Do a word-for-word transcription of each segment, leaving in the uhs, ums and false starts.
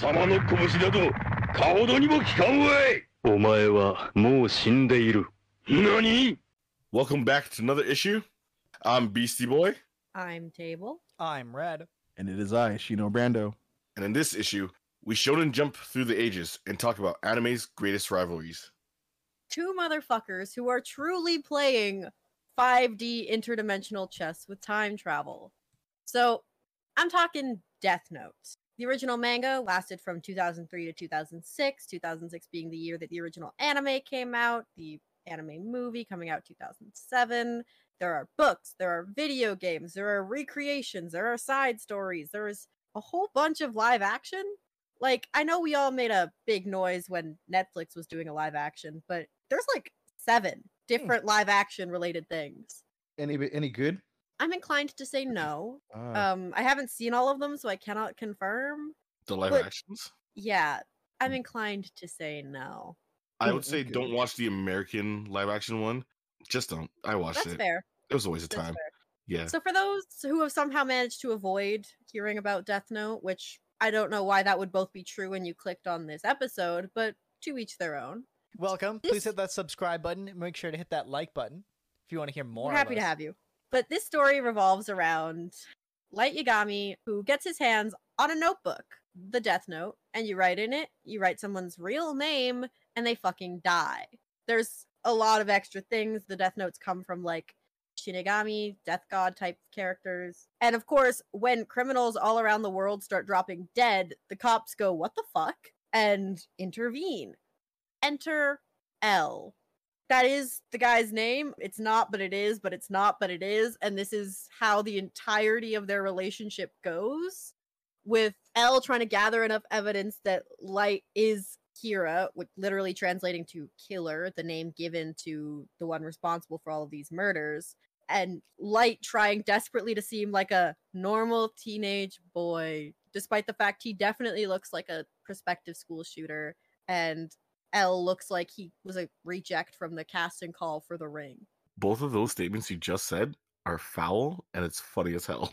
様の拳だとかほどにも効かんわい。お前はもう死んでいる。何? Welcome back to another issue. I'm Beastie Boy. I'm Table. I'm Red. And it is I, Shino Brando. And in this issue, we shonen jump through the ages and talk about anime's greatest rivalries. Two motherfuckers who are truly playing five D interdimensional chess with time travel. So, I'm talking Death Note. The original manga lasted from two thousand three to two thousand six, two thousand six being the year that the original anime came out, the anime movie coming out two thousand seven. There are books, there are video games, there are recreations, there are side stories, there is a whole bunch of live action. Like, I know we all made a big noise when Netflix was doing a live action, but there's like seven different live action related things. Any any good? I'm inclined to say no. Uh, um, I haven't seen all of them, so I cannot confirm. The live but, actions? Yeah, I'm inclined to say no. I would say don't watch the American live action one. Just don't. I watched That's it. That's fair. It was a waste of That's time. Fair. Yeah. So for those who have somehow managed to avoid hearing about Death Note, which I don't know why that would both be true when you clicked on this episode, but to each their own. Welcome. This... Please hit that subscribe button and make sure to hit that like button if you want to hear more. We're happy to have you. But this story revolves around Light Yagami, who gets his hands on a notebook, the Death Note, and you write in it, you write someone's real name, and they fucking die. There's a lot of extra things. The Death Notes come from, like, Shinigami, Death God type characters. And of course, when criminals all around the world start dropping dead, the cops go, what the fuck? And intervene. Enter L. That is the guy's name. It's not, but it is, but it's not, but it is. And this is how the entirety of their relationship goes, with L trying to gather enough evidence that Light is Kira, which literally translating to killer, the name given to the one responsible for all of these murders, and Light trying desperately to seem like a normal teenage boy, despite the fact he definitely looks like a prospective school shooter, and L looks like he was a reject from the casting call for The Ring. Both of those statements you just said are foul, and it's funny as hell.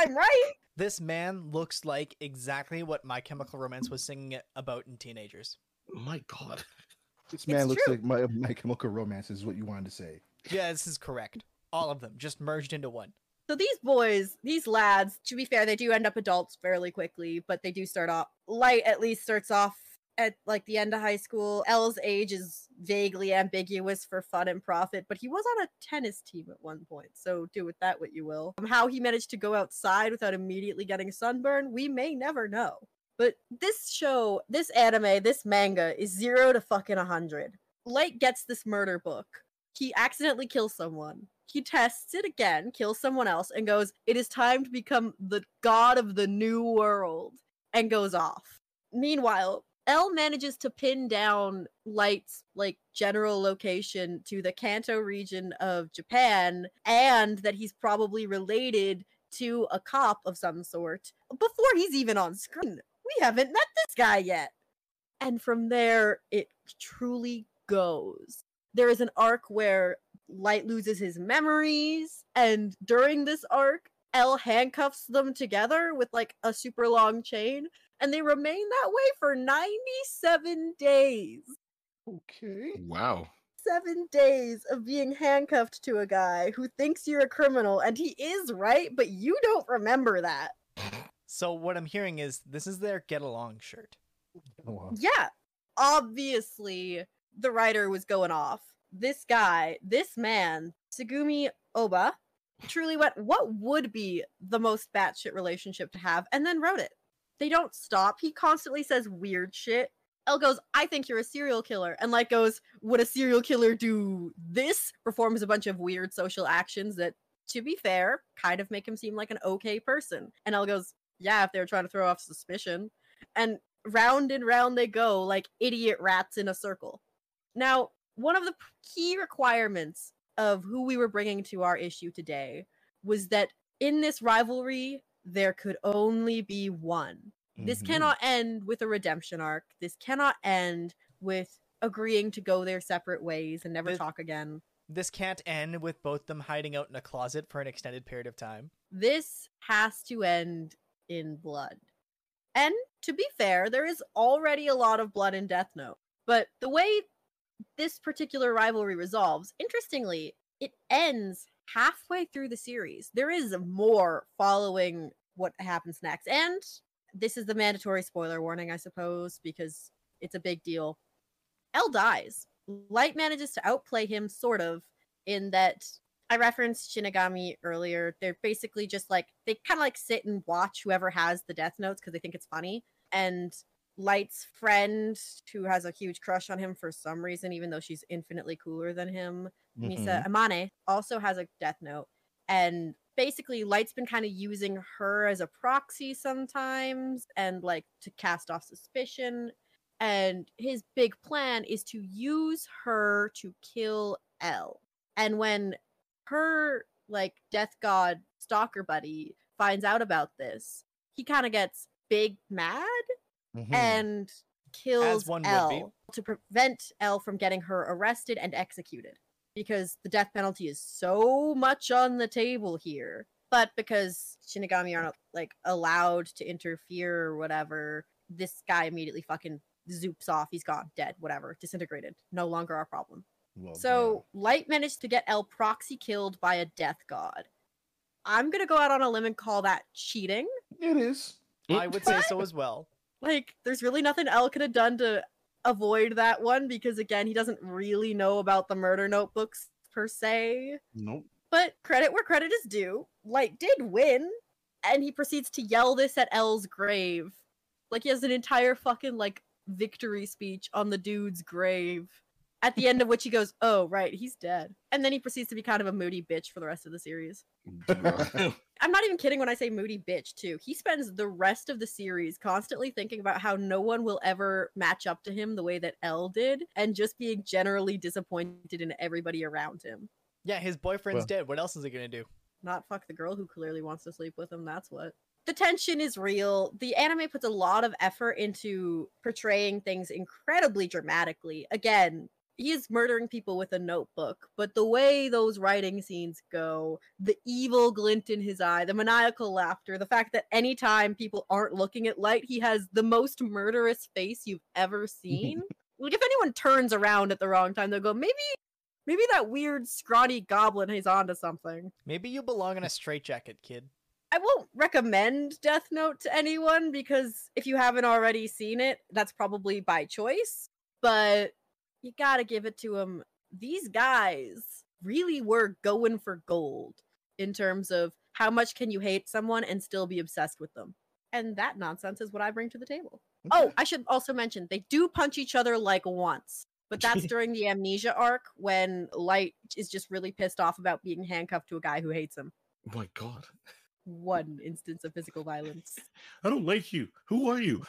I'm right! This man looks like exactly what My Chemical Romance was singing about in Teenagers. My God. This man it's looks true. like my, my Chemical Romance is what you wanted to say. Yeah, this is correct. All of them just merged into one. So these boys, these lads, to be fair, they do end up adults fairly quickly, but they do start off. Light at least starts off at like the end of high school. L's age is vaguely ambiguous for fun and profit, but he was on a tennis team at one point, so do with that what you will. How he managed to go outside without immediately getting sunburned, we may never know. But this show, this anime, this manga is zero to fucking a hundred. Light gets this murder book. He accidentally kills someone. He tests it again, kills someone else, and goes, it is time to become the god of the new world, and goes off. Meanwhile, L manages to pin down Light's, like, general location to the Kanto region of Japan, and that he's probably related to a cop of some sort before he's even on screen. We haven't met this guy yet. And from there, it truly goes. There is an arc where Light loses his memories, and during this arc, L handcuffs them together with, like, a super long chain. And they remain that way for ninety-seven days. Okay. Wow. Seven days of being handcuffed to a guy who thinks you're a criminal, and he is, right? But you don't remember that. So what I'm hearing is this is their get along shirt. Get along. Yeah. Obviously, the writer was going off. This guy, this man, Tsugumi Oba, truly went, what would be the most batshit relationship to have? And then wrote it. They don't stop. He constantly says weird shit. L goes, I think you're a serial killer. And Light goes, would a serial killer do this? Performs a bunch of weird social actions that, to be fair, kind of make him seem like an okay person. And L goes, yeah, if they were trying to throw off suspicion. And round and round they go like idiot rats in a circle. Now, one of the key requirements of who we were bringing to our issue today was that in this rivalry, there could only be one. Mm-hmm. This cannot end with a redemption arc. This cannot end with agreeing to go their separate ways and never this, talk again. This can't end with both them hiding out in a closet for an extended period of time. This has to end in blood. And to be fair, there is already a lot of blood in Death Note. But the way this particular rivalry resolves, interestingly, it ends halfway through the series. There is more following what happens next. And this is the mandatory spoiler warning, I suppose, because it's a big deal. L dies. Light manages to outplay him, sort of, in that I referenced Shinigami earlier. They're basically just like, they kind of like sit and watch whoever has the Death Notes because they think it's funny. And Light's friend, who has a huge crush on him for some reason, even though she's infinitely cooler than him, mm-hmm. Misa Amane, also has a Death Note. And basically, Light's been kind of using her as a proxy sometimes and like to cast off suspicion. And his big plan is to use her to kill L. And when her, like, death god stalker buddy finds out about this, he kind of gets big mad mm-hmm. and kills L to prevent L from getting her arrested and executed. Because the death penalty is so much on the table here. But because Shinigami aren't, like, allowed to interfere or whatever, this guy immediately fucking zoops off. He's gone, dead, whatever, disintegrated, no longer our problem. Well, so man. Light managed to get L proxy killed by a death god. I'm gonna go out on a limb and call that cheating. It is. I would say so as well. Like, there's really nothing L could have done to avoid that one because, again, he doesn't really know about the murder notebooks per se. Nope. But credit where credit is due, Light did win, and he proceeds to yell this at L's grave. Like, he has an entire fucking, like, victory speech on the dude's grave, at the end of which he goes, oh, right, he's dead. And then he proceeds to be kind of a moody bitch for the rest of the series. I'm not even kidding when I say moody bitch, too. He spends the rest of the series constantly thinking about how no one will ever match up to him the way that L did, and just being generally disappointed in everybody around him. Yeah, his boyfriend's well. dead. What else is he gonna do? Not fuck the girl who clearly wants to sleep with him, that's what. The tension is real. The anime puts a lot of effort into portraying things incredibly dramatically. Again, he is murdering people with a notebook, but the way those writing scenes go, the evil glint in his eye, the maniacal laughter, the fact that anytime people aren't looking at Light, he has the most murderous face you've ever seen. Like, if anyone turns around at the wrong time, they'll go, maybe... Maybe that weird, scrawny goblin is onto something. Maybe you belong in a straitjacket, kid. I won't recommend Death Note to anyone, because if you haven't already seen it, that's probably by choice. But you gotta give it to them. These guys really were going for gold in terms of how much can you hate someone and still be obsessed with them. And that nonsense is what I bring to the table. Okay. Oh, I should also mention, they do punch each other like once. But that's during the amnesia arc, when Light is just really pissed off about being handcuffed to a guy who hates him. Oh my god. One instance of physical violence. I don't like you. Who are you?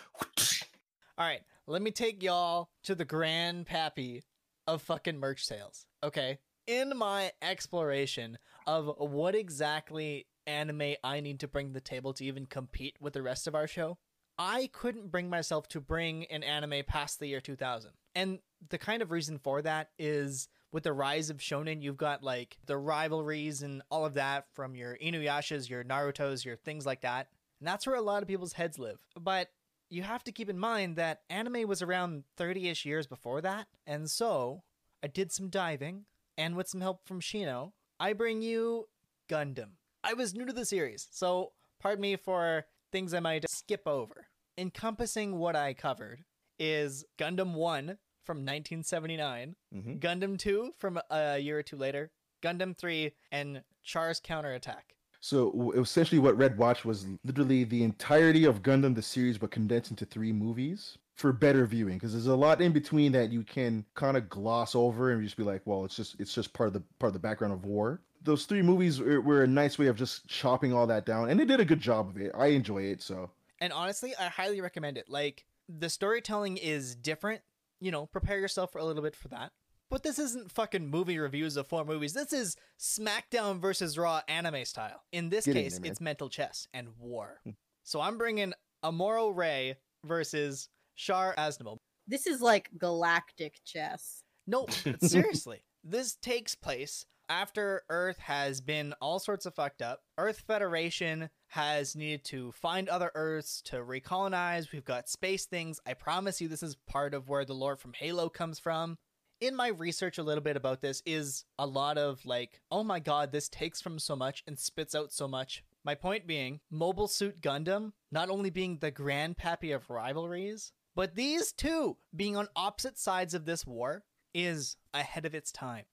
Alright, let me take y'all to the grand pappy of fucking merch sales, okay? In my exploration of what exactly anime I need to bring to the table to even compete with the rest of our show, I couldn't bring myself to bring an anime past the year two thousand. And the kind of reason for that is, with the rise of shonen, you've got, like, the rivalries and all of that from your Inuyashas, your Narutos, your things like that. And that's where a lot of people's heads live. But you have to keep in mind that anime was around thirty-ish years before that. And so, I did some diving, and with some help from Shino, I bring you Gundam. I was new to the series, so pardon me for things I might skip over. Encompassing what I covered is Gundam one from nineteen seventy-nine, mm-hmm. Gundam two from a year or two later, Gundam three, and Char's Counterattack. So essentially what Red watched was literally the entirety of Gundam the series, but condensed into three movies for better viewing, because there's a lot in between that you can kind of gloss over and just be like, well, it's just it's just part of the part of the background of war. Those three movies were, were a nice way of just chopping all that down, and they did a good job of it. I enjoy it, so. And honestly, I highly recommend it. Like, the storytelling is different. You know, prepare yourself for a little bit for that. But this isn't fucking movie reviews of four movies. This is SmackDown versus Raw anime style. In this Get case, in there, it's mental chess and war. So I'm bringing Amuro Ray versus Char Aznable. This is like galactic chess. No, but seriously. This takes place after Earth has been all sorts of fucked up. Earth Federation has needed to find other Earths to recolonize. We've got space things. I promise you this is part of where the lore from Halo comes from. In my research a little bit about this is a lot of like, oh my god, this takes from so much and spits out so much. My point being, Mobile Suit Gundam not only being the grandpappy of rivalries, but these two being on opposite sides of this war is ahead of its time.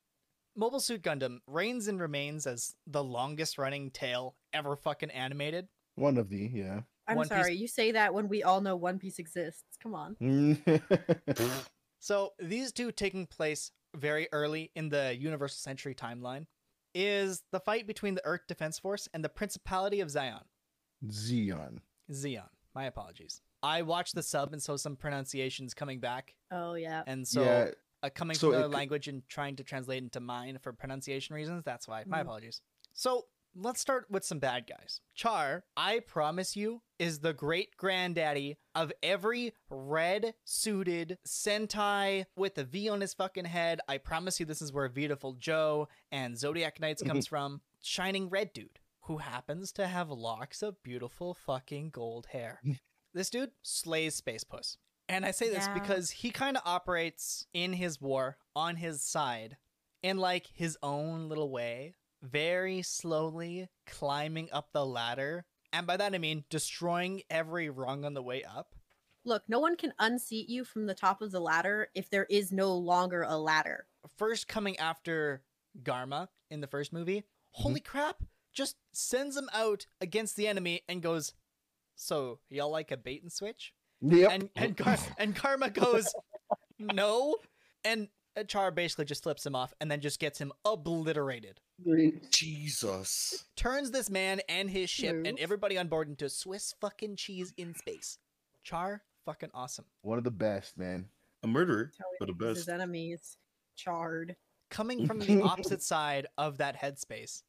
Mobile Suit Gundam reigns and remains as the longest running tale ever fucking animated. One of the, yeah. I'm One sorry, Piece... you say that when we all know One Piece exists. Come on. So these two taking place very early in the Universal Century timeline is the fight between the Earth Defense Force and the Principality of Zeon. Zeon. Zeon. My apologies. I watched the sub, and so some pronunciations coming back. Oh, yeah. And so yeah. Uh, coming so from the language and trying to translate into mine for pronunciation reasons. That's why. My mm. apologies. So let's start with some bad guys. Char, I promise you, is the great granddaddy of every red-suited Sentai with a V on his fucking head. I promise you this is where Beautiful Joe and Zodiac Knights comes from. Shining red dude who happens to have locks of beautiful fucking gold hair. This dude slays Space Puss. And I say this yeah. because he kind of operates in his war on his side in like his own little way, very slowly climbing up the ladder. And by that, I mean destroying every rung on the way up. Look, no one can unseat you from the top of the ladder if there is no longer a ladder. First coming after Garma in the first movie, holy mm-hmm. crap, just sends him out against the enemy and goes, so y'all like a bait and switch? Yep. And and, Gar and Karma goes, no. And Char basically just flips him off and then just gets him obliterated. Jesus. Turns this man and his ship no. and everybody on board into Swiss fucking cheese in space. Char, fucking awesome. One of the best, man. A murderer, but the best. His enemies, Charred. Coming from the opposite side of that headspace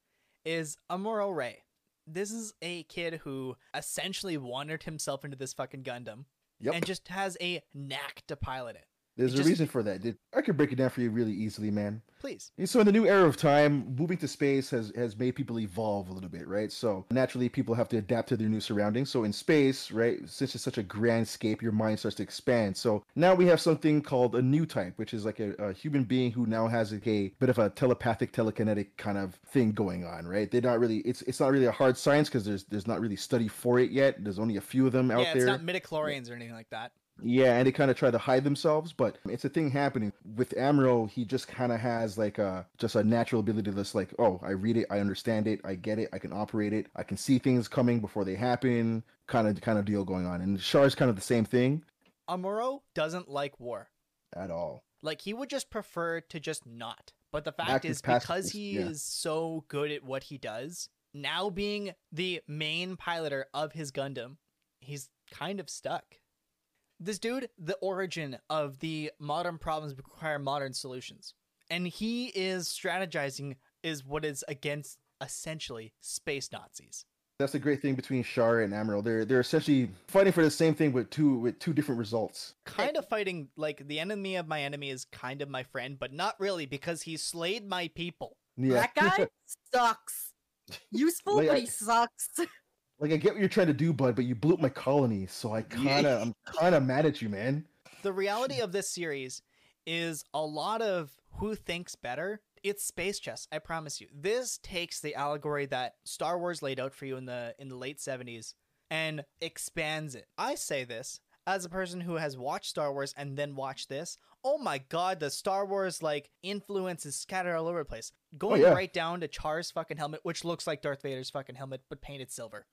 is Amuro Ray. This is a kid who essentially wandered himself into this fucking Gundam. Yep. And just has a knack to pilot it. There's it a just... reason for that, dude. I could break it down for you really easily, man. Please. So in the new era of time, moving to space has, has made people evolve a little bit, right? So naturally, people have to adapt to their new surroundings. So in space, right, since it's such a grand scape, your mind starts to expand. So now we have something called a new type, which is like a, a human being who now has like a bit of a telepathic, telekinetic kind of thing going on, right? They're not really, it's it's not really a hard science because there's, there's not really study for it yet. There's only a few of them out there. Yeah, it's there. Not midichlorians yeah. or anything like that. Yeah, and they kind of try to hide themselves, but it's a thing happening. With Amuro, he just kind of has like a, just a natural ability to just like, oh, I read it, I understand it, I get it, I can operate it, I can see things coming before they happen, kind of kind of deal going on. And Char's kind of the same thing. Amuro doesn't like war. At all. Like, he would just prefer to just not. But the fact Back is, because he yeah. is so good at what he does, now being the main piloter of his Gundam, he's kind of stuck. This dude, the origin of the modern problems require modern solutions. And he is strategizing is what is against, essentially, space Nazis. That's the great thing between Char and Amuro. They're, they're essentially fighting for the same thing with two, with two different results. Kind of fighting, like, the enemy of my enemy is kind of my friend, but not really, because he slayed my people. Yeah. That guy sucks. Useful, like, but he sucks. Like, I get what you're trying to do, bud, but you blew up my colony, so I kind of, I'm kind of mad at you, man. The reality of this series is a lot of who thinks better. It's space chess, I promise you. This takes the allegory that Star Wars laid out for you in the in the late seventies and expands it. I say this as a person who has watched Star Wars and then watched this. Oh my god, the Star Wars, like, influence is scattered all over the place. Going oh, yeah. right down to Char's fucking helmet, which looks like Darth Vader's fucking helmet, but painted silver.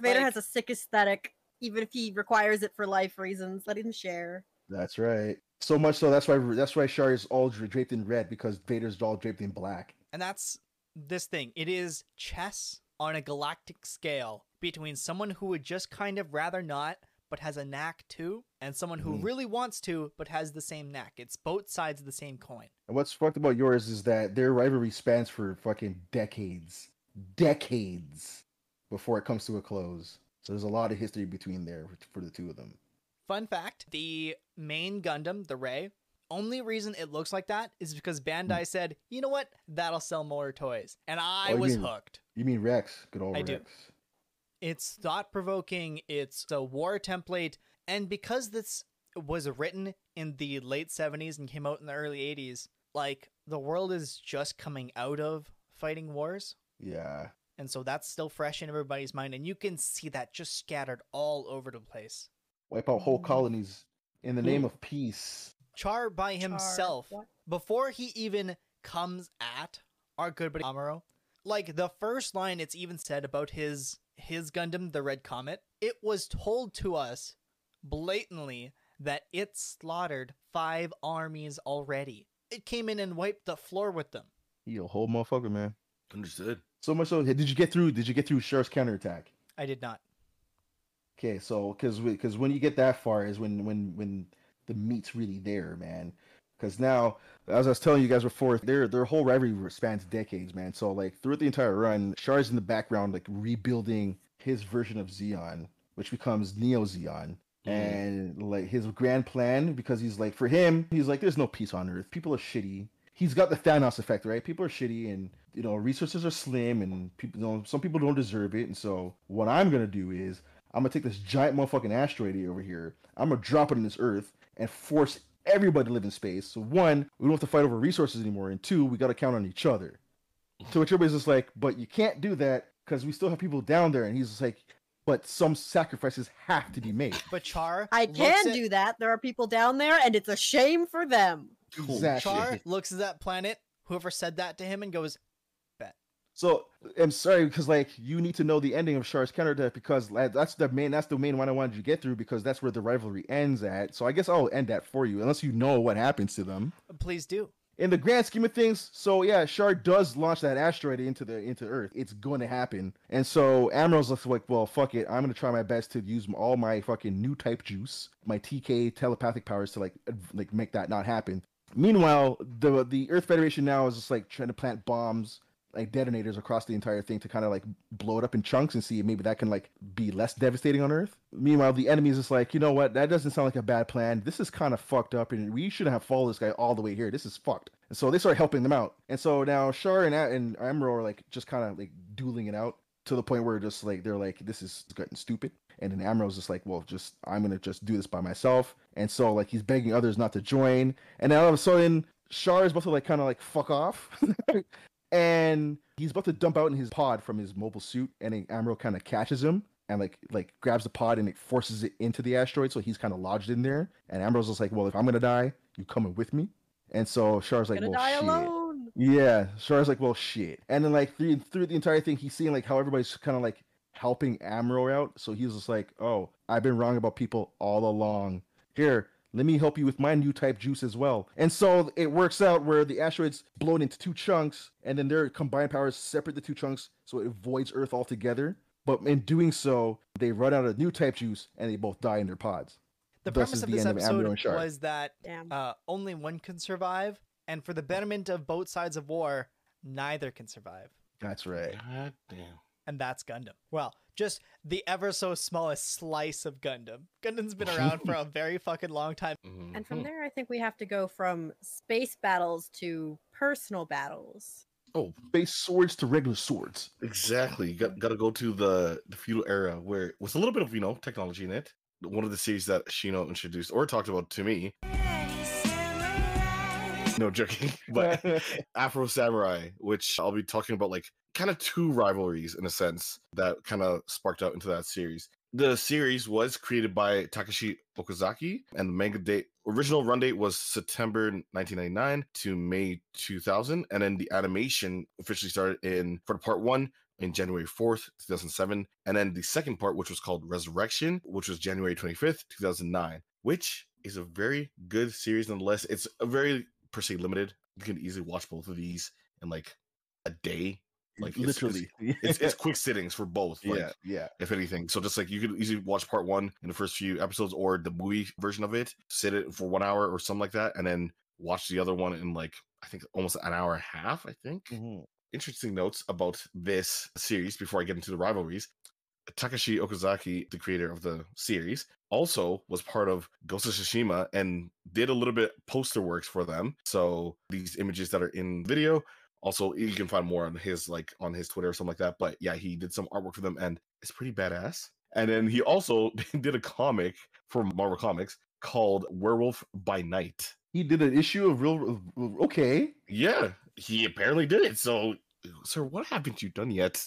Vader like, has a sick aesthetic, even if he requires it for life reasons. Let him share. That's right. So much so, that's why that's why Char is all draped in red, because Vader's all draped in black. And that's this thing. It is chess on a galactic scale between someone who would just kind of rather not, but has a knack to, and someone who mm. really wants to, but has the same knack. It's both sides of the same coin. And what's fucked about yours is that their rivalry spans for fucking decades. Decades. Before it comes to a close. So there's a lot of history between there for the two of them. Fun fact, the main Gundam, the Ray, only reason it looks like that is because Bandai mm. said, you know what? That'll sell more toys. And I oh, was mean, hooked. You mean Rex? Good old I Rex. Do. It's thought-provoking, it's a war template, and because this was written in the late seventies and came out in the early eighties, like, the world is just coming out of fighting wars. Yeah. And so that's still fresh in everybody's mind, and you can see that just scattered all over the place. Wipe out whole colonies in the name of peace. Char by himself, Char. Before he even comes at our good buddy Amuro, like, the first line it's even said about his his Gundam, the Red Comet, it was told to us blatantly that it slaughtered five armies already. It came in and wiped the floor with them. You a whole motherfucker, man. Understood. So much so, did you get through? Did you get through Char's counterattack? I did not. Okay, so because because when you get that far is when when when the meat's really there, man. Because now, as I was telling you guys before, their their whole rivalry spans decades, man. So like throughout the entire run, Char's in the background, like rebuilding his version of Zeon, which becomes Neo Zeon. And like his grand plan, because he's like, for him, he's like, there's no peace on Earth. People are shitty. He's got the Thanos effect, right? People are shitty, and you know, resources are slim, and people, you know, some people don't deserve it. And so, what I'm gonna do is, I'm gonna take this giant motherfucking asteroid over here. I'm gonna drop it on this Earth and force everybody to live in space. So one, we don't have to fight over resources anymore, and two, we gotta count on each other. So which everybody's just like, but you can't do that because we still have people down there. And he's just like, but some sacrifices have to be made. But Char, I can do that. There are people down there, and it's a shame for them. Exactly. Char looks at that planet, whoever said that to him, and goes, bet. So I'm sorry, because like you need to know the ending of Char's counterattack, because that's the main that's the main one I wanted you to get through, because that's where the rivalry ends at. So I guess I'll end that for you, unless you know what happens to them. Please do. In the grand scheme of things, so yeah, Char does launch that asteroid into the into Earth. It's going to happen. And so Amuro's like, well, fuck it. I'm going to try my best to use all my fucking new type juice, my T K telepathic powers to like like make that not happen. Meanwhile, the the Earth Federation now is just like trying to plant bombs, like detonators across the entire thing to kind of like blow it up in chunks and see if maybe that can like be less devastating on Earth. Meanwhile, the enemy is just like, you know what? That doesn't sound like a bad plan. This is kind of fucked up, and we shouldn't have followed this guy all the way here. This is fucked. And so they start helping them out. And so now Char and, and Amuro are like just kind of like dueling it out to the point where just like, they're like, this is getting stupid. And then Amuro's just like, well, just, I'm going to just do this by myself. And so like he's begging others not to join. And then all of a sudden Char is about to like kind of like fuck off. And he's about to dump out in his pod from his mobile suit, and Amuro kind of catches him and like like grabs the pod and it forces it into the asteroid, so he's kind of lodged in there. And Amuro's just like, well, if I'm gonna die, you coming with me. And so Char's like, well, die shit. Alone. Yeah, Char's like, well, shit. And then like through, through the entire thing, he's seeing like how everybody's kind of like helping Amuro out. So he's just like, oh, I've been wrong about people all along. Here, let me help you with my new type juice as well. And so it works out where the asteroid's blown into two chunks, and then their combined powers separate the two chunks, so it avoids Earth altogether. But in doing so, they run out of new type juice, and they both die in their pods. The Thus premise of the this episode of was that uh, only one can survive, and for the betterment of both sides of war, neither can survive. That's right. God damn. And that's Gundam. Well, just the ever so smallest slice of Gundam. Gundam's been around for a very fucking long time. And from there, I think we have to go from space battles to personal battles. Oh, space swords to regular swords. Exactly. You got, got to go to the, the feudal era where with a little bit of, you know, technology in it. One of the series that Shino introduced or talked about to me. No joking, but Afro Samurai, which I'll be talking about, like kind of two rivalries in a sense that kind of sparked out into that series. The series was created by Takashi Okazaki, and the manga date original run date was September nineteen ninety-nine to May two thousand, and then the animation officially started in for part one in January fourth, two thousand seven, and then the second part, which was called Resurrection, which was January twenty-fifth, two thousand nine, which is a very good series nonetheless. It's a very per se limited. You can easily watch both of these in like a day, like it's, literally it's, it's, it's quick sittings for both, like, yeah yeah if anything. So just like you could easily watch part one in the first few episodes or the movie version of it, sit it for one hour or something like that, and then watch the other one in like I think almost an hour and a half, I think. Mm-hmm. Interesting notes about this series before I get into the rivalries. Takashi Okazaki, the creator of the series, also was part of Ghost of Tsushima and did a little bit poster works for them. So these images that are in video Also, you can find more on his like on his Twitter or something like that. But yeah, he did some artwork for them, and it's pretty badass. And then he also did a comic for Marvel Comics called Werewolf by Night. He did an issue of real. Okay. Yeah, he apparently did it. So, sir, what haven't you done yet?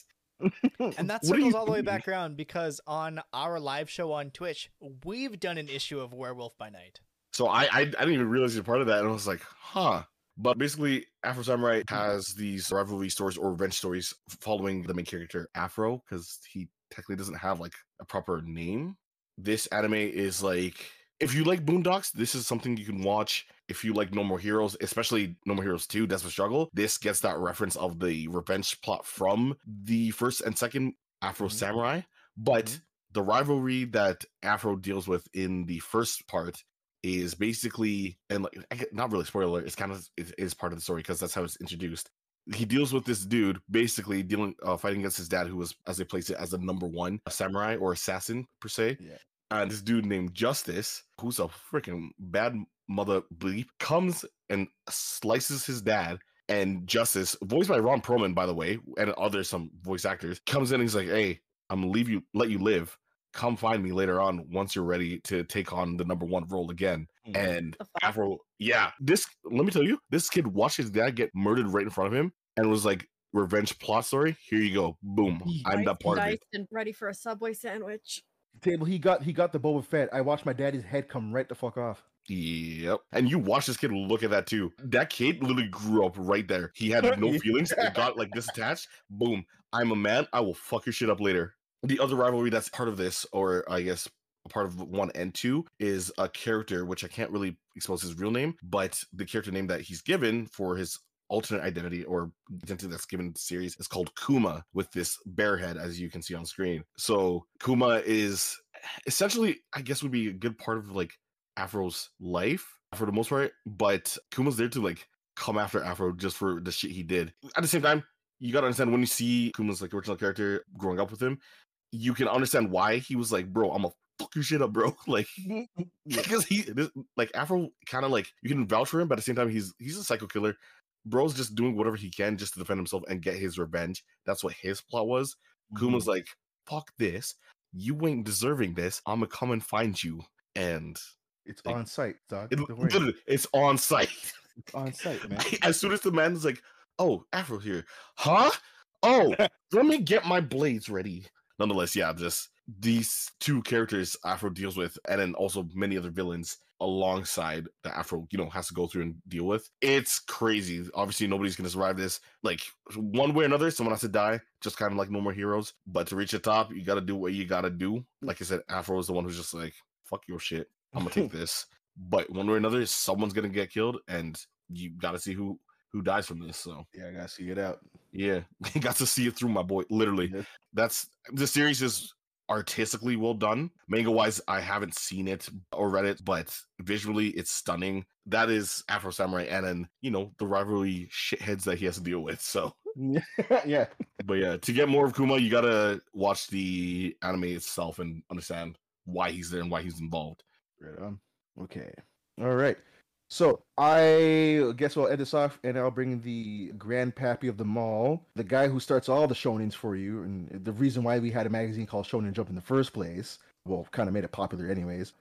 And that circles all the way back around, because on our live show on Twitch, we've done an issue of Werewolf by Night. So I I, I didn't even realize you're part of that, and I was like, huh. But basically, Afro Samurai has these rivalry stories or revenge stories following the main character Afro, because he technically doesn't have like a proper name. This anime is like, if you like Boondocks, this is something you can watch. If you like No More Heroes, especially No More Heroes two, Death Note Struggle, this gets that reference of the revenge plot from the first and second Afro mm-hmm. Samurai. But mm-hmm. the rivalry that Afro deals with in the first part is basically, and like, not really spoiler, it's kind of it is part of the story because that's how it's introduced. He deals with this dude basically dealing, uh, fighting against his dad, who was, as they place it, as a number one samurai or assassin per se. Yeah. And this dude named Justice, who's a freaking bad mother bleep, comes and slices his dad. And Justice, voiced by Ron Perlman, by the way, and other some voice actors, comes in and he's like, "Hey, I'm gonna leave you, let you live. Come find me later on once you're ready to take on the number one role again." Mm-hmm. And Afro, yeah, this, let me tell you, this kid watched his dad get murdered right in front of him and was like, "Revenge plot story. Here you go. Boom. I'm nice, that part nice of it." And ready for a Subway sandwich. Table, he got he got the Boba Fett. I watched my daddy's head come right the fuck off. Yep. And you watch this kid look at that too. That kid literally grew up right there. He had no feelings. It got like disattached. Boom. I'm a man. I will fuck your shit up later. The other rivalry that's part of this, or I guess part of one and two, is a character, which I can't really expose his real name, but the character name that he's given for his alternate identity or identity that's given in the series is called Kuma, with this bear head, as you can see on screen. So Kuma is essentially, I guess, would be a good part of like Afro's life for the most part, but Kuma's there to like come after Afro just for the shit he did. At the same time, you gotta understand, when you see Kuma's like original character growing up with him, you can understand why he was like, "Bro, I'm a fuck your shit up, bro." Like, because he, this, like, Afro kind of like, you can vouch for him, but at the same time, he's he's a psycho killer. Bro's just doing whatever he can just to defend himself and get his revenge. That's what his plot was. Mm-hmm. Kuma's like, "Fuck this. You ain't deserving this. I'm gonna come and find you." And it's like, on site, dog. It, literally, it's on site. It's on site, man. As soon as the man is like, "Oh, Afro here, huh? Oh, let me get my blades ready." Nonetheless, yeah, just these two characters Afro deals with, and then also many other villains alongside that Afro, you know, has to go through and deal with. It's crazy. Obviously, nobody's going to survive this. Like, one way or another, someone has to die, just kind of like No More Heroes. But to reach the top, you got to do what you got to do. Like I said, Afro is the one who's just like, "Fuck your shit. I'm going to take this." But one way or another, someone's going to get killed, and you got to see who who dies from this. So yeah, I got to see it out. Yeah, got to see it through, my boy. Literally. Yeah. That's, the series is artistically well done. Manga wise, I haven't seen it or read it, but visually it's stunning. That is Afro Samurai, and then, you know, the rivalry shitheads that he has to deal with. So yeah. But yeah, to get more of Kuma, you gotta watch the anime itself and understand why he's there and why he's involved. Right on. Okay. All right. So I guess we'll end this off, and I'll bring the grandpappy of them all, the guy who starts all the shonens for you, and the reason why we had a magazine called Shonen Jump in the first place. Well, kind of made it popular anyways.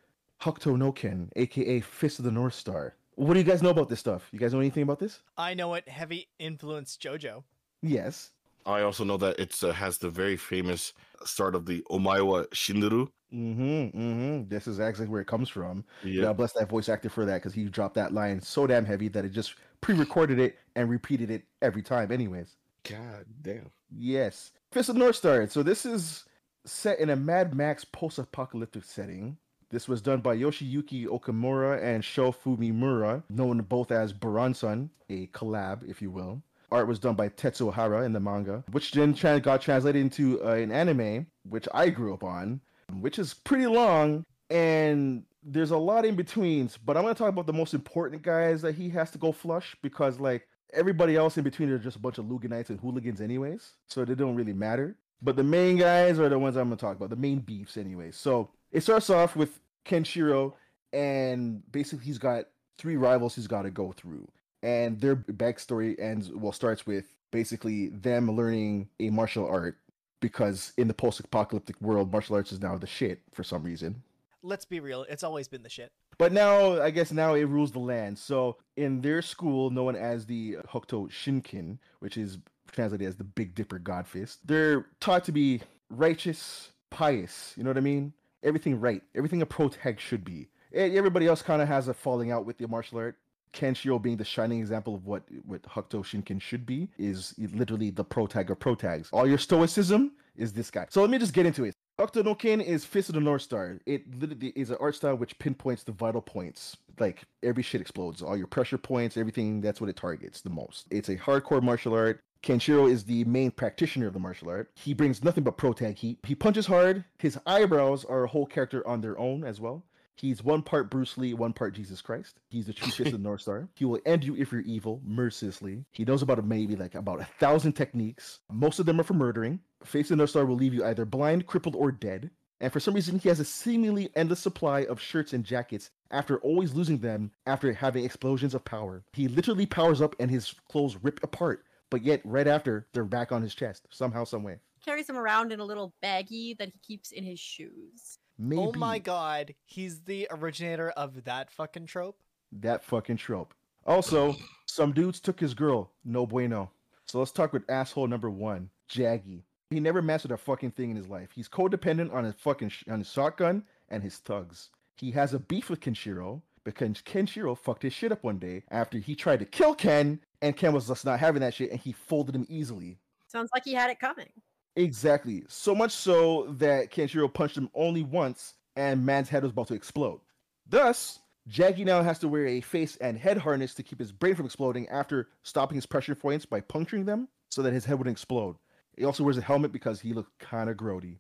Hokuto no Ken, a k a. Fist of the North Star. What do you guys know about this stuff? You guys know anything about this? I know it heavy influenced JoJo. Yes. I also know that it uh, has the very famous start of the Omae wa Shinduru. Mm-hmm, mm-hmm. This is actually where it comes from. Yeah. God bless that voice actor for that, because he dropped that line so damn heavy that it just pre-recorded it and repeated it every time anyways. God damn. Yes. Fist of the North Star. So this is set in a Mad Max post-apocalyptic setting. This was done by Yoshiyuki Okamura and Shofu Mimura, known both as Baronson, a collab, if you will. Art was done by Tetsuo Hara in the manga, which then tra- got translated into uh, an anime, which I grew up on, which is pretty long, and there's a lot in betweens, but I'm going to talk about the most important guys that he has to go flush, because like everybody else in between are just a bunch of Luganites and hooligans anyways, so they don't really matter. But the main guys are the ones I'm going to talk about, the main beefs anyways. So it starts off with Kenshiro, and basically he's got three rivals he's got to go through. and their backstory ends well starts with basically them learning a martial art, because in the post-apocalyptic world, martial arts is now the shit for some reason. Let's be real, it's always been the shit. But now, I guess now it rules the land. So in their school, known as the Hokuto Shinken, which is translated as the Big Dipper God Fist, they're taught to be righteous, pious, you know what I mean? Everything right, everything a protag should be. Everybody else kind of has a falling out with the martial art. Kenshiro, being the shining example of what, what Hokuto Shinken should be, is literally the protag of protags. All your stoicism is this guy. So let me just get into it. Hokuto no Ken is Fist of the North Star. It literally is an art style which pinpoints the vital points. Like, every shit explodes. All your pressure points, everything, that's what it targets the most. It's a hardcore martial art. Kenshiro is the main practitioner of the martial art. He brings nothing but protag heat. He punches hard. His eyebrows are a whole character on their own as well. He's one part Bruce Lee, one part Jesus Christ. He's the true Fist of the North Star. He will end you if you're evil, mercilessly. He knows about maybe like about a thousand techniques. Most of them are for murdering. Fist of the North Star will leave you either blind, crippled, or dead. And for some reason, he has a seemingly endless supply of shirts and jackets after always losing them after having explosions of power. He literally powers up and his clothes rip apart. But yet, right after, they're back on his chest, somehow, some way. Carries him around in a little baggie that he keeps in his shoes. Maybe. Oh my god, he's the originator of that fucking trope? That fucking trope. Also, some dudes took his girl. No bueno. So let's talk with asshole number one, Jagi. He never mastered a fucking thing in his life. He's codependent on his fucking sh on his shotgun and his thugs. He has a beef with Kenshiro because Kenshiro fucked his shit up one day after he tried to kill Ken, and Ken was just not having that shit, and he folded him easily. Sounds like he had it coming. Exactly. So much so that Kenshiro punched him only once and man's head was about to explode. Thus, Jagi now has to wear a face and head harness to keep his brain from exploding after stopping his pressure points by puncturing them so that his head wouldn't explode. He also wears a helmet because he looked kind of grody.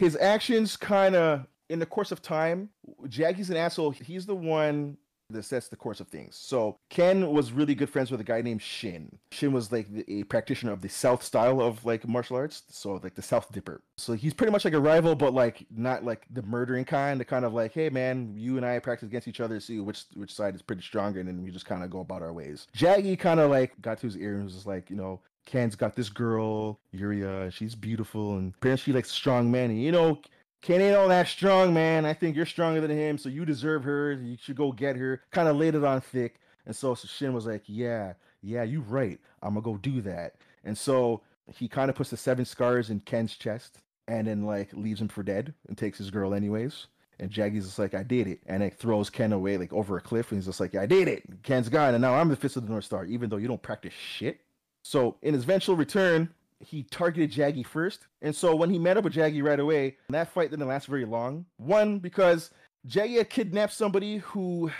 His actions kind of, in the course of time, Jagi's an asshole. He's the one that sets the course of things. So Ken was really good friends with a guy named Shin. Shin was like the, a practitioner of the South style of like martial arts, so like the South Dipper. So he's pretty much like a rival, but like not like the murdering kind. The kind of like, hey man, you and I practice against each other, see which which side is pretty stronger, and then we just kind of go about our ways. Jagi kind of like got to his ear and was just like, you know, Ken's got this girl, Yuria, she's beautiful, and apparently she likes strong men, and you know, Ken ain't all that strong, man. I think you're stronger than him, so you deserve her. You should go get her. Kind of laid it on thick. And so Shin was like, yeah, yeah, you're right. I'm going to go do that. And so he kind of puts the seven scars in Ken's chest and then, like, leaves him for dead and takes his girl anyways. And Jagi's just like, I did it. And it throws Ken away, like, over a cliff. And he's just like, I did it. Ken's gone. And now I'm the Fist of the North Star, even though you don't practice shit. So in his eventual return, he targeted Jagi first, and so when he met up with Jagi right away, that fight didn't last very long. One, because Jagi had kidnapped somebody who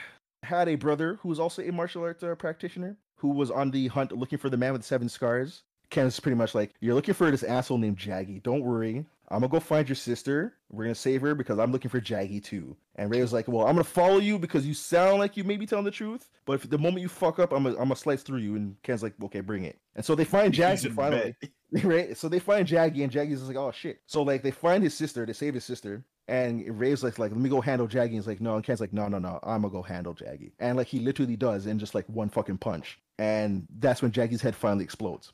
had a brother who was also a martial arts uh, practitioner, who was on the hunt looking for the man with the seven scars. Ken is pretty much like, you're looking for this asshole named Jagi. Don't worry. I'm going to go find your sister. We're going to save her because I'm looking for Jagi too. And Ray was like, well, I'm going to follow you because you sound like you may be telling the truth. But if the moment you fuck up, I'm going I'm to slice through you. And Ken's like, okay, bring it. And so they find Jagi finally. Right? So they find Jagi, and Jagi's like, oh shit. So like they find his sister. They save his sister. And Ray's like, like, let me go handle Jagi. And he's like, no. And Ken's like, no, no, no. I'm going to go handle Jagi. And like he literally does in just like one fucking punch. And that's when Jagi's head finally explodes.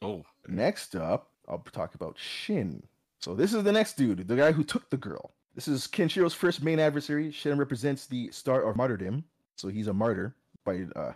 Oh. Next up, I'll talk about Shin. So this is the next dude, the guy who took the girl. This is Kenshiro's first main adversary. Shin represents the star of martyrdom, so he's a martyr by uh,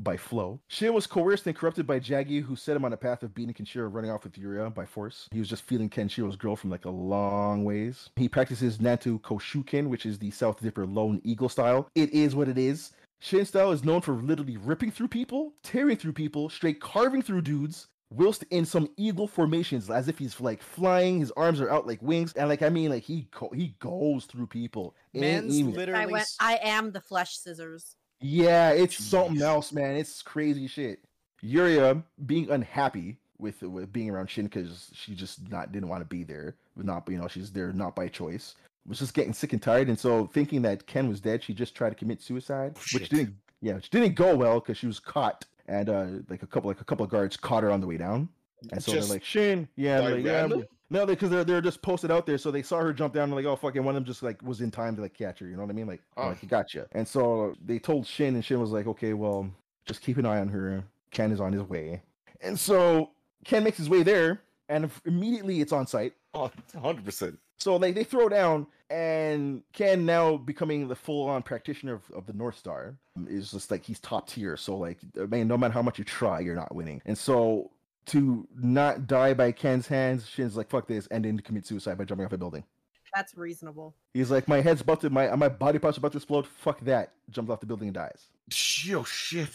by flow. Shin was coerced and corrupted by Jagi, who set him on a path of beating Kenshiro, running off with Yuria by force. He was just feeling Kenshiro's girl from like a long ways. He practices Nanto Koshuken, which is the South Dipper Lone Eagle style. It is what it is. Shin's style is known for literally ripping through people, tearing through people, straight carving through dudes, whilst in some eagle formations, as if he's like flying, his arms are out like wings, and like I mean, like he go he goes through people. Man's literally. I, went, I am the flesh scissors. Yeah, it's Jeez. Something else, man. It's crazy shit. Yuria being unhappy with with being around Shin because she just not didn't want to be there, not you know she's there not by choice. Was just getting sick and tired, and so thinking that Ken was dead, she just tried to commit suicide, oh, which didn't yeah, which didn't go well because she was caught. And uh, like a couple, like a couple of guards caught her on the way down, and so just they're like, "Shin, yeah, like, yeah." No, because they're they're just posted out there, so they saw her jump down. And like, oh fucking, one of them just like was in time to like catch her. You know what I mean? Like, oh, he got you. And so they told Shin, and Shin was like, "Okay, well, Just keep an eye on her. Ken is on his way. And so Ken makes his way there, and immediately it's on site. Oh, one hundred percent. So like, they throw down, and Ken, now becoming the full-on practitioner of, of the North Star, is just like, he's top tier. So like, man, no matter how much you try, you're not winning. And so to not die by Ken's hands, Shin's like, fuck this, and then commit suicide by jumping off a building. That's reasonable. He's like, my head's about to, my my body part's about to explode. Fuck that. Jumps off the building and dies. Oh, shit.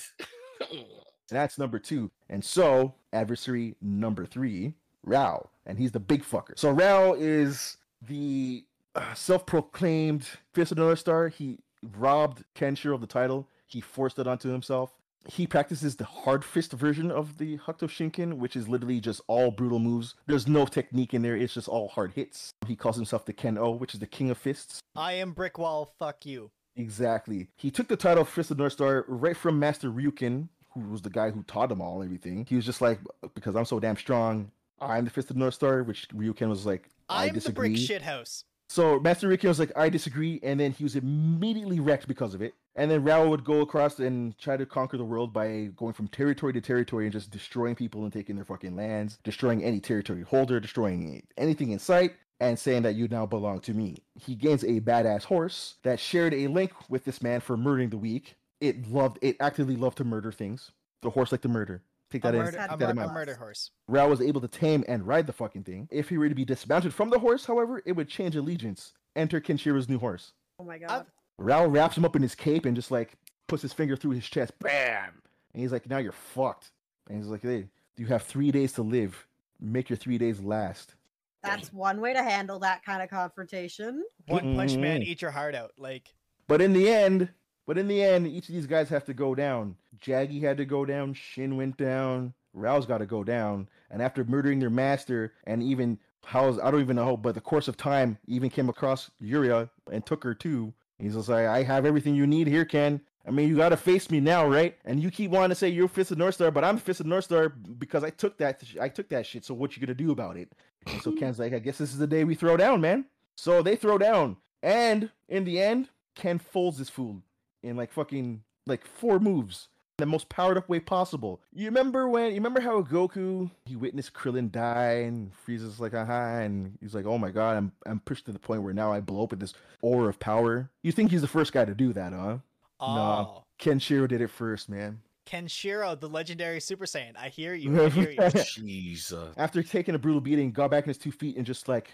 That's number two. And so, adversary number three, Raoh. And he's the big fucker. So Raoh is the uh, self-proclaimed Fist of the North Star. He robbed Kenshiro of the title. He forced it onto himself. He practices the hard fist version of the Hokuto Shinken, which is literally just all brutal moves. There's no technique in there. It's just all hard hits. He calls himself the Ken-O, which is the king of fists. I am brick wall. Fuck you. Exactly. He took the title of Fist of the North Star right from Master Ryuken, who was the guy who taught him all everything. He was just like, because I'm so damn strong, I'm the Fist of the North Star, which Ryuken was like, I I'm disagree. I'm the brick shithouse. So Master Ryuken was like, I disagree, and then he was immediately wrecked because of it. And then Raoh would go across and try to conquer the world by going from territory to territory and just destroying people and taking their fucking lands, destroying any territory holder, destroying anything in sight, and saying that you now belong to me. He gains a badass horse that shared a link with this man for murdering the weak. It loved, it actively loved to murder things. The horse liked to murder. Take that, a murder, in, take a, that in mind. A murder horse. Raoh was able to tame and ride the fucking thing. If he were to be dismounted from the horse, however, it would change allegiance. Enter Kenshiro's new horse. Oh my god. I've... Raoh wraps him up in his cape and just like puts his finger through his chest. Bam! And he's like, now you're fucked. And he's like, hey, you have three days to live. Make your three days last. That's one way to handle that kind of confrontation. One mm-hmm. punch man, eat your heart out. Like. But in the end... But in the end, each of these guys have to go down. Jagi had to go down. Shin went down. Rao's got to go down. And after murdering their master, and even how's I don't even know, but the course of time even came across Yuria and took her too. He's just like, I have everything you need here, Ken. I mean, you got to face me now, right? And you keep wanting to say you're Fist of North Star, but I'm Fist of North Star because I took that. I took that shit. So what you gonna do about it? And so Ken's like, I guess this is the day we throw down, man. So they throw down, and in the end, Ken folds this fool. In like fucking like four moves, the most powered up way possible. You remember when you remember how Goku, he witnessed Krillin die and Frieza's like, aha, and he's like, oh my god, I'm I'm pushed to the point where now I blow up with this aura of power. You think he's the first guy to do that, huh? Oh. Nah, Kenshiro did it first, man. Kenshiro, the legendary Super Saiyan. I hear you. I hear you. Jesus. After taking a brutal beating, got back on his two feet and just like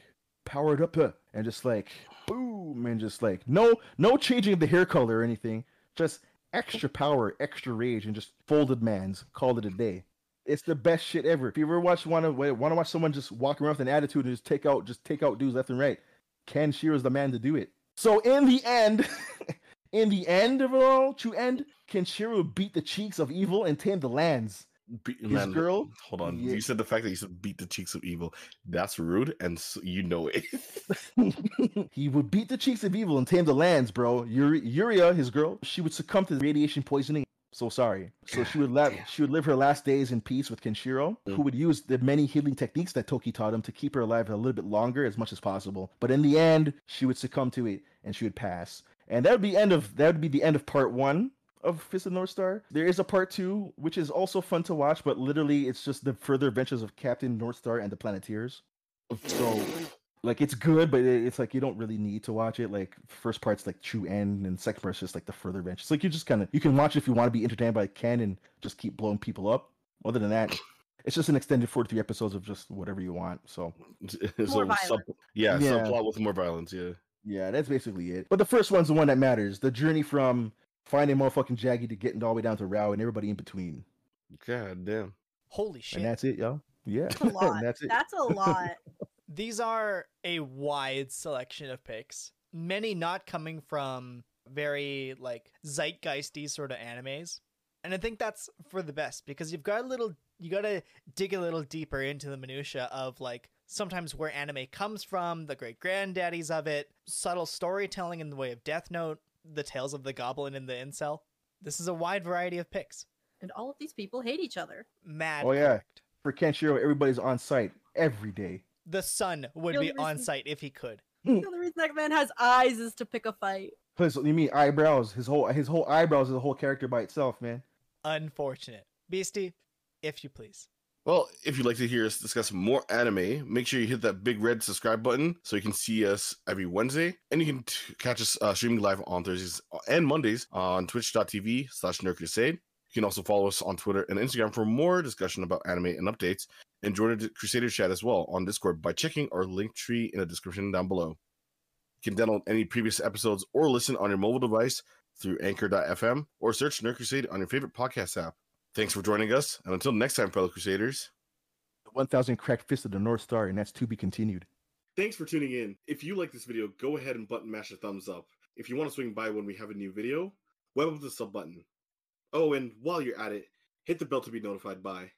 powered up uh, and just like boom and just like no no changing of the hair color or anything, just extra power, extra rage, and just folded man's, called it a day. It's the best shit ever. If you ever watch want to want to watch someone just walk around with an attitude and just take out just take out dudes left and right, Kenshiro's the man to do it. So in the end in the end of it all, to end, Kenshiro beat the cheeks of evil and tamed the lands. Be- His man, girl. Hold on. Yeah. You said the fact that you said beat the cheeks of evil. That's rude, and so you know it. He would beat the cheeks of evil and tame the lands, bro. Yuri- Yuria, his girl, she would succumb to radiation poisoning. So sorry. So she would la- she would live her last days in peace with Kenshiro, mm. who would use the many healing techniques that Toki taught him to keep her alive a little bit longer, as much as possible. But in the end, she would succumb to it, and she would pass. And that would be end of that would be the end of part one. Of Fist of the North Star. There is a part two, which is also fun to watch, but literally it's just the further adventures of Captain North Star and the Planeteers. So, like, it's good, but it's like you don't really need to watch it. Like, first part's like true end, and second part's just like the further adventures. Like, you just kind of you can watch it if you want to be entertained by Ken and just keep blowing people up. Other than that, it's just an extended forty-three episodes of just whatever you want. So, so sub- yeah, yeah, subplot with more violence. Yeah, yeah, that's basically it. But the first one's the one that matters. The journey from finding motherfucking Jagi to getting all the way down to Raoh and everybody in between. God damn. Holy shit. And that's it, y'all. Yeah. That's a lot. that's, it. that's a lot. These are a wide selection of picks. Many not coming from very, like, zeitgeisty sort of animes. And I think that's for the best, because you've got a little, you got to dig a little deeper into the minutia of, like, sometimes where anime comes from, the great granddaddies of it, subtle storytelling in the way of Death Note, the tales of the goblin and the incel. This is a wide variety of picks. And all of these people hate each other. Mad. Oh, yeah. For Kenshiro, everybody's on site every day. The son would be on site if he could. The only reason that man has eyes is to pick a fight. Plus, you mean eyebrows? His whole his whole eyebrows is a whole character by itself, man. unfortunate. Beastie, if you please. Well, if you'd like to hear us discuss more anime, make sure you hit that big red subscribe button so you can see us every Wednesday. And you can t- catch us uh, streaming live on Thursdays and Mondays on twitch.tv slash nerdcrusade. You can also follow us on Twitter and Instagram for more discussion about anime and updates. And join the Crusader chat as well on Discord by checking our link tree in the description down below. You can download any previous episodes or listen on your mobile device through anchor dot f m or search Nerd Crusade on your favorite podcast app. Thanks for joining us, and until next time, fellow Crusaders. The one thousand cracked Fist of the North Star, and that's to be continued. Thanks for tuning in. If you like this video, go ahead and button mash a thumbs up. If you want to swing by when we have a new video, web up the sub button. Oh, and while you're at it, hit the bell to be notified by...